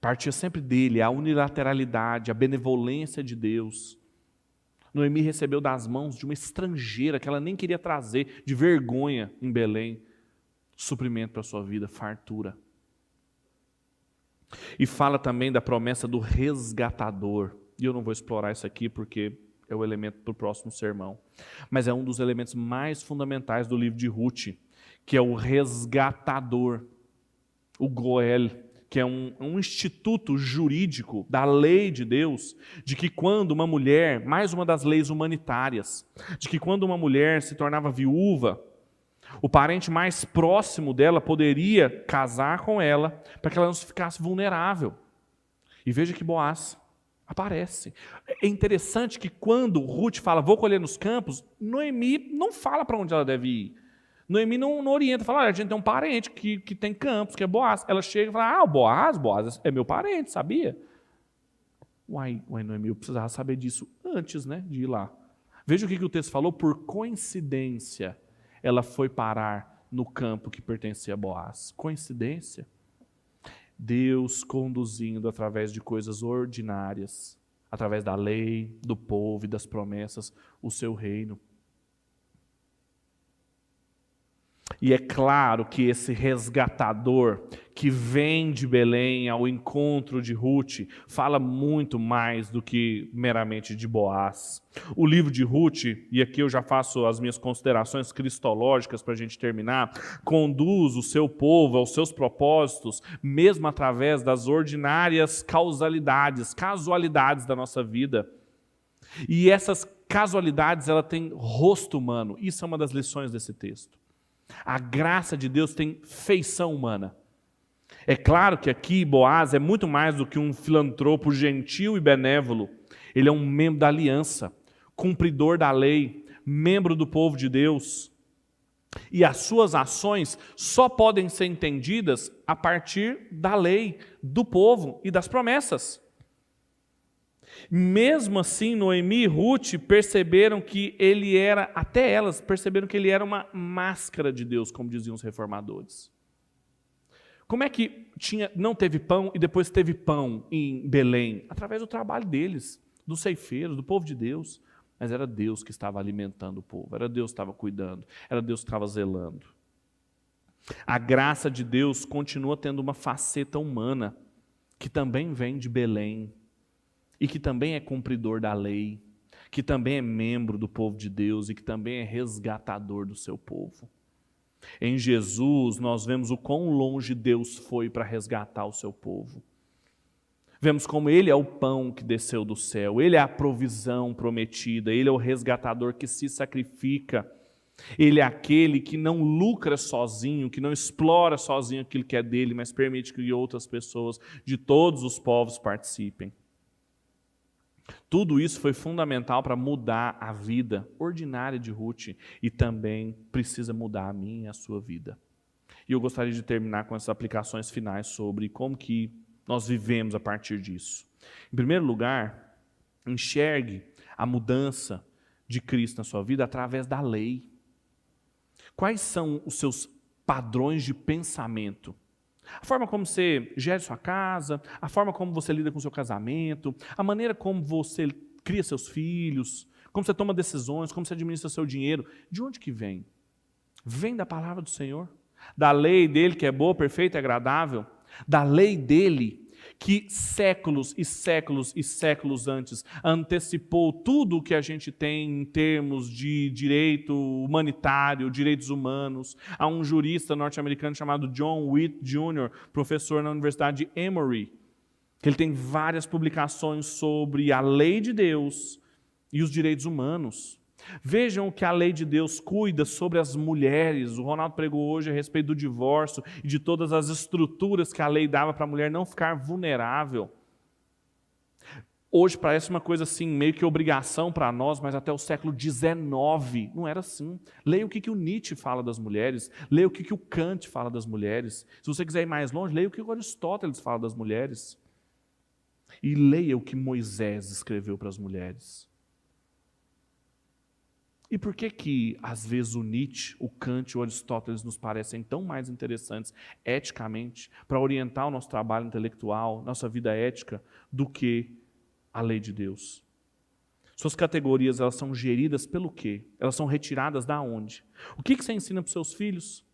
Partia sempre dele, a unilateralidade, a benevolência de Deus. Noemi recebeu das mãos de uma estrangeira que ela nem queria trazer, de vergonha, em Belém, suprimento para a sua vida, fartura. E fala também da promessa do resgatador. E eu não vou explorar isso aqui porque é o elemento para o próximo sermão. Mas é um dos elementos mais fundamentais do livro de Ruth, que é o resgatador, o Goel, que é um, um instituto jurídico da lei de Deus, de que quando uma mulher, mais uma das leis humanitárias, de que quando uma mulher se tornava viúva, o parente mais próximo dela poderia casar com ela para que ela não ficasse vulnerável. E veja que Boaz aparece. É interessante que quando Ruth fala, vou colher nos campos, Noemi não fala para onde ela deve ir. Noemi não, não orienta, fala, olha, a gente tem um parente que, que tem campos, que é Boaz. Ela chega e fala, ah, o Boaz, Boaz é meu parente, sabia? Uai, uai, Noemi, eu precisava saber disso antes, né, de ir lá. Veja o que, que o texto falou, por coincidência, ela foi parar no campo que pertencia a Boaz. Coincidência? Deus conduzindo através de coisas ordinárias, através da lei, do povo e das promessas, o seu reino. E é claro que esse resgatador que vem de Belém ao encontro de Ruth fala muito mais do que meramente de Boaz. O livro de Ruth, e aqui eu já faço as minhas considerações cristológicas para a gente terminar, conduz o seu povo aos seus propósitos, mesmo através das ordinárias causalidades, casualidades da nossa vida. E essas casualidades, ela tem rosto humano. Isso é uma das lições desse texto. A graça de Deus tem feição humana. É claro que aqui Boaz é muito mais do que um filantropo gentil e benévolo. Ele é um membro da aliança, cumpridor da lei, membro do povo de Deus. E as suas ações só podem ser entendidas a partir da lei, do povo e das promessas. Mesmo assim, Noemi e Ruth perceberam que ele era, até elas perceberam que ele era uma máscara de Deus, como diziam os reformadores. Como é que tinha, não teve pão e depois teve pão em Belém? Através do trabalho deles, dos ceifeiros, do povo de Deus. Mas era Deus que estava alimentando o povo, era Deus que estava cuidando, era Deus que estava zelando. A graça de Deus continua tendo uma faceta humana, que também vem de Belém. E que também é cumpridor da lei, que também é membro do povo de Deus e que também é resgatador do seu povo. Em Jesus, nós vemos o quão longe Deus foi para resgatar o seu povo. Vemos como Ele é o pão que desceu do céu, Ele é a provisão prometida, Ele é o resgatador que se sacrifica, Ele é aquele que não lucra sozinho, que não explora sozinho aquilo que é dele, mas permite que outras pessoas de todos os povos participem. Tudo isso foi fundamental para mudar a vida ordinária de Ruth e também precisa mudar a minha e a sua vida. E eu gostaria de terminar com essas aplicações finais sobre como que nós vivemos a partir disso. Em primeiro lugar, enxergue a mudança de Cristo na sua vida através da lei. Quais são os seus padrões de pensamento? A forma como você gera sua casa, a forma como você lida com o seu casamento, a maneira como você cria seus filhos, como você toma decisões, como você administra seu dinheiro. De onde que vem? Vem da palavra do Senhor, da lei dele que é boa, perfeita e agradável, da lei dele que séculos e séculos e séculos antes antecipou tudo o que a gente tem em termos de direito humanitário, direitos humanos. Há um jurista norte-americano chamado John Witt Júnior, professor na Universidade de Emory, que ele tem várias publicações sobre a lei de Deus e os direitos humanos. Vejam o que a lei de Deus cuida sobre as mulheres. O Ronaldo pregou hoje a respeito do divórcio e de todas as estruturas que a lei dava para a mulher não ficar vulnerável. Hoje parece uma coisa assim, meio que obrigação para nós, mas até o século dezenove não era assim. Leia o que, que o Nietzsche fala das mulheres, leia o que, que o Kant fala das mulheres. Se você quiser ir mais longe, leia o que o Aristóteles fala das mulheres. E leia o que Moisés escreveu para as mulheres. E por que que, às vezes, o Nietzsche, o Kant e o Aristóteles nos parecem tão mais interessantes eticamente para orientar o nosso trabalho intelectual, nossa vida ética, do que a lei de Deus? Suas categorias, elas são geridas pelo quê? Elas são retiradas da onde? O que que você ensina para os seus filhos?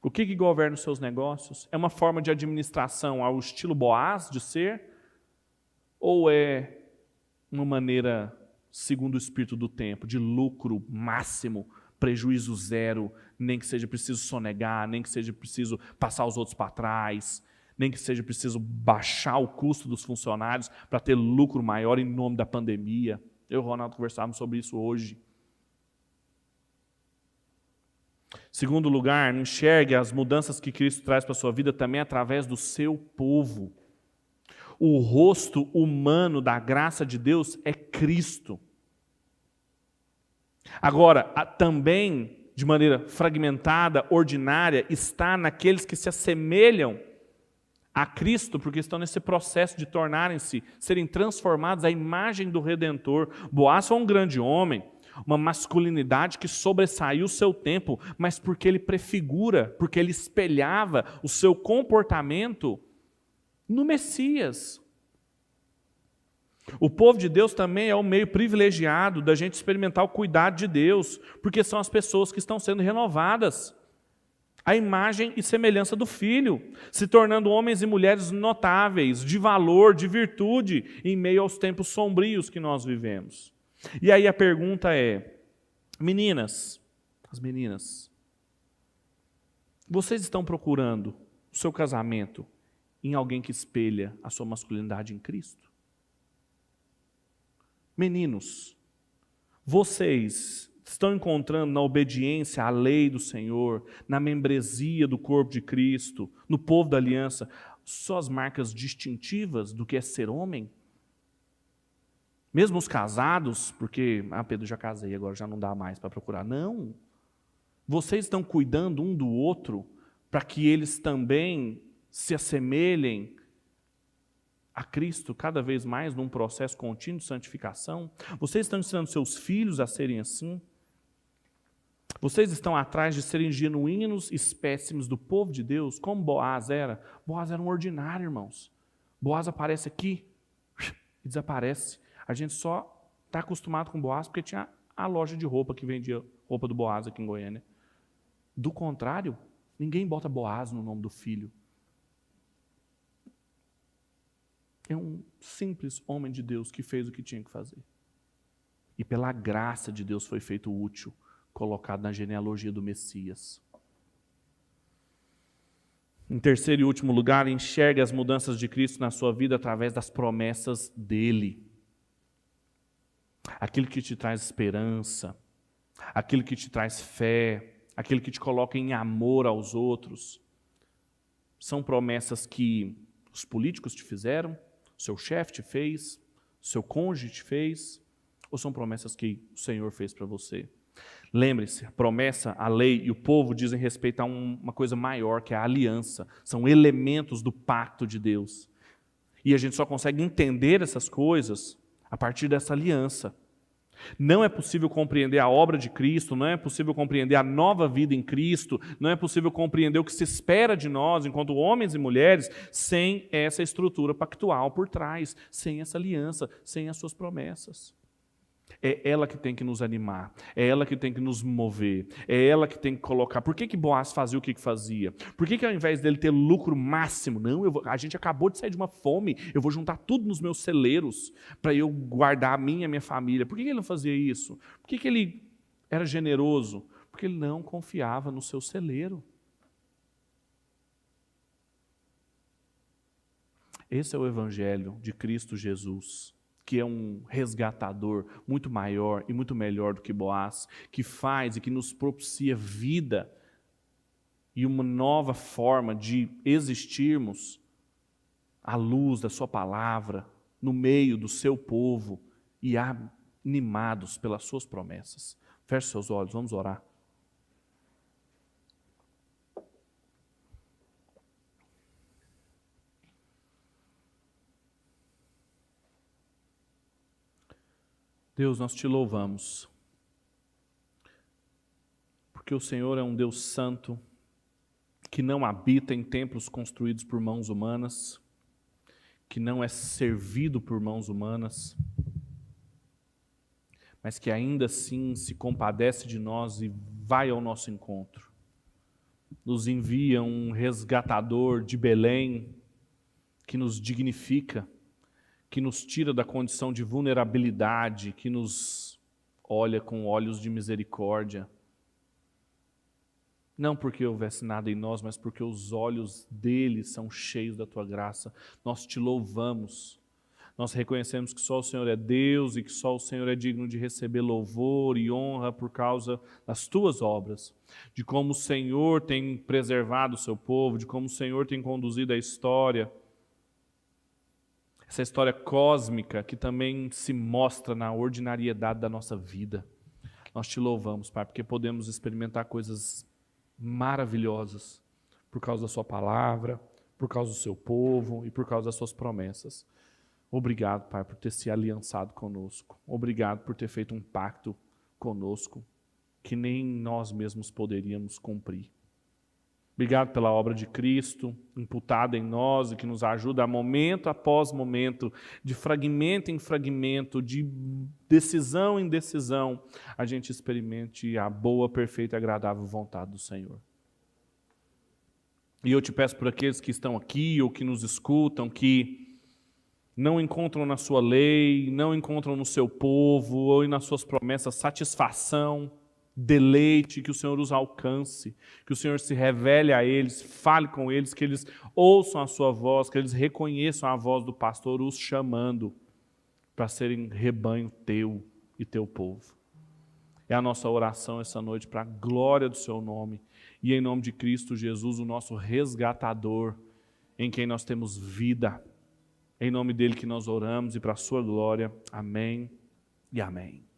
O que que governa os seus negócios? É uma forma de administração ao estilo Boaz de ser? Ou é uma maneira... segundo o espírito do tempo, de lucro máximo, prejuízo zero, nem que seja preciso sonegar, nem que seja preciso passar os outros para trás, nem que seja preciso baixar o custo dos funcionários para ter lucro maior em nome da pandemia. Eu e o Ronaldo conversávamos sobre isso hoje. Segundo lugar, enxergue as mudanças que Cristo traz para a sua vida também através do seu povo. O rosto humano da graça de Deus é Cristo. Agora, também, de maneira fragmentada, ordinária, está naqueles que se assemelham a Cristo, porque estão nesse processo de tornarem-se, serem transformados à imagem do Redentor. Boaz foi um grande homem, uma masculinidade que sobressaiu o seu tempo, mas porque ele prefigura, porque ele espelhava o seu comportamento no Messias. O povo de Deus também é um meio privilegiado da gente experimentar o cuidado de Deus, porque são as pessoas que estão sendo renovadas à imagem e semelhança do Filho, se tornando homens e mulheres notáveis, de valor, de virtude, em meio aos tempos sombrios que nós vivemos. E aí a pergunta é, meninas, as meninas, vocês estão procurando o seu casamento em alguém que espelha a sua masculinidade em Cristo? Meninos, vocês estão encontrando na obediência à lei do Senhor, na membresia do corpo de Cristo, no povo da aliança, só as marcas distintivas do que é ser homem? Mesmo os casados, porque, ah, Pedro, já casei, agora já não dá mais para procurar. Não. Vocês estão cuidando um do outro para que eles também se assemelhem a Cristo cada vez mais num processo contínuo de santificação? Vocês estão ensinando seus filhos a serem assim? Vocês estão atrás de serem genuínos espécimes do povo de Deus, como Boaz era? Boaz era um ordinário, irmãos. Boaz aparece aqui e desaparece. A gente só está acostumado com Boaz porque tinha a loja de roupa que vendia roupa do Boaz aqui em Goiânia. Do contrário, ninguém bota Boaz no nome do filho. É um simples homem de Deus que fez o que tinha que fazer. E pela graça de Deus foi feito útil, colocado na genealogia do Messias. Em terceiro e último lugar, enxergue as mudanças de Cristo na sua vida através das promessas dele. Aquilo que te traz esperança, aquilo que te traz fé, aquilo que te coloca em amor aos outros. São promessas que os políticos te fizeram, seu chefe te fez, seu cônjuge te fez, ou são promessas que o Senhor fez para você? Lembre-se, a promessa, a lei e o povo dizem respeito a um, uma coisa maior, que é a aliança. São elementos do pacto de Deus. E a gente só consegue entender essas coisas a partir dessa aliança. Não é possível compreender a obra de Cristo, não é possível compreender a nova vida em Cristo, não é possível compreender o que se espera de nós, enquanto homens e mulheres, sem essa estrutura pactual por trás, sem essa aliança, sem as suas promessas. É ela que tem que nos animar, é ela que tem que nos mover, é ela que tem que colocar. Por que que Boaz fazia o que que fazia? Por que que ao invés dele ter lucro máximo, não, eu vou, a gente acabou de sair de uma fome, eu vou juntar tudo nos meus celeiros para eu guardar a minha e a minha família. Por que que ele não fazia isso? Por que que ele era generoso? Porque ele não confiava no seu celeiro. Esse é o evangelho de Cristo Jesus, que é um resgatador muito maior e muito melhor do que Boaz, que faz e que nos propicia vida e uma nova forma de existirmos à luz da sua palavra, no meio do seu povo e animados pelas suas promessas. Feche seus olhos, vamos orar. Deus, nós te louvamos, porque o Senhor é um Deus santo, que não habita em templos construídos por mãos humanas, que não é servido por mãos humanas, mas que ainda assim se compadece de nós e vai ao nosso encontro. Nos envia um resgatador de Belém, que nos dignifica, que nos tira da condição de vulnerabilidade, que nos olha com olhos de misericórdia. Não porque houvesse nada em nós, mas porque os olhos dele são cheios da tua graça. Nós te louvamos. Nós reconhecemos que só o Senhor é Deus e que só o Senhor é digno de receber louvor e honra por causa das tuas obras, de como o Senhor tem preservado o seu povo, de como o Senhor tem conduzido a história. Essa história cósmica que também se mostra na ordinariedade da nossa vida. Nós te louvamos, Pai, porque podemos experimentar coisas maravilhosas por causa da sua palavra, por causa do seu povo e por causa das suas promessas. Obrigado, Pai, por ter se aliançado conosco. Obrigado por ter feito um pacto conosco que nem nós mesmos poderíamos cumprir. Obrigado pela obra de Cristo, imputada em nós e que nos ajuda a momento após momento, de fragmento em fragmento, de decisão em decisão, a gente experimente a boa, perfeita e agradável vontade do Senhor. E eu te peço por aqueles que estão aqui ou que nos escutam, que não encontram na sua lei, não encontram no seu povo ou nas suas promessas satisfação, deleite, que o Senhor os alcance, que o Senhor se revele a eles, fale com eles, que eles ouçam a sua voz, que eles reconheçam a voz do pastor os chamando para serem rebanho teu e teu povo. É a nossa oração essa noite para a glória do seu nome e em nome de Cristo Jesus, o nosso resgatador, em quem nós temos vida. Em nome dele que nós oramos e para a sua glória. Amém e amém.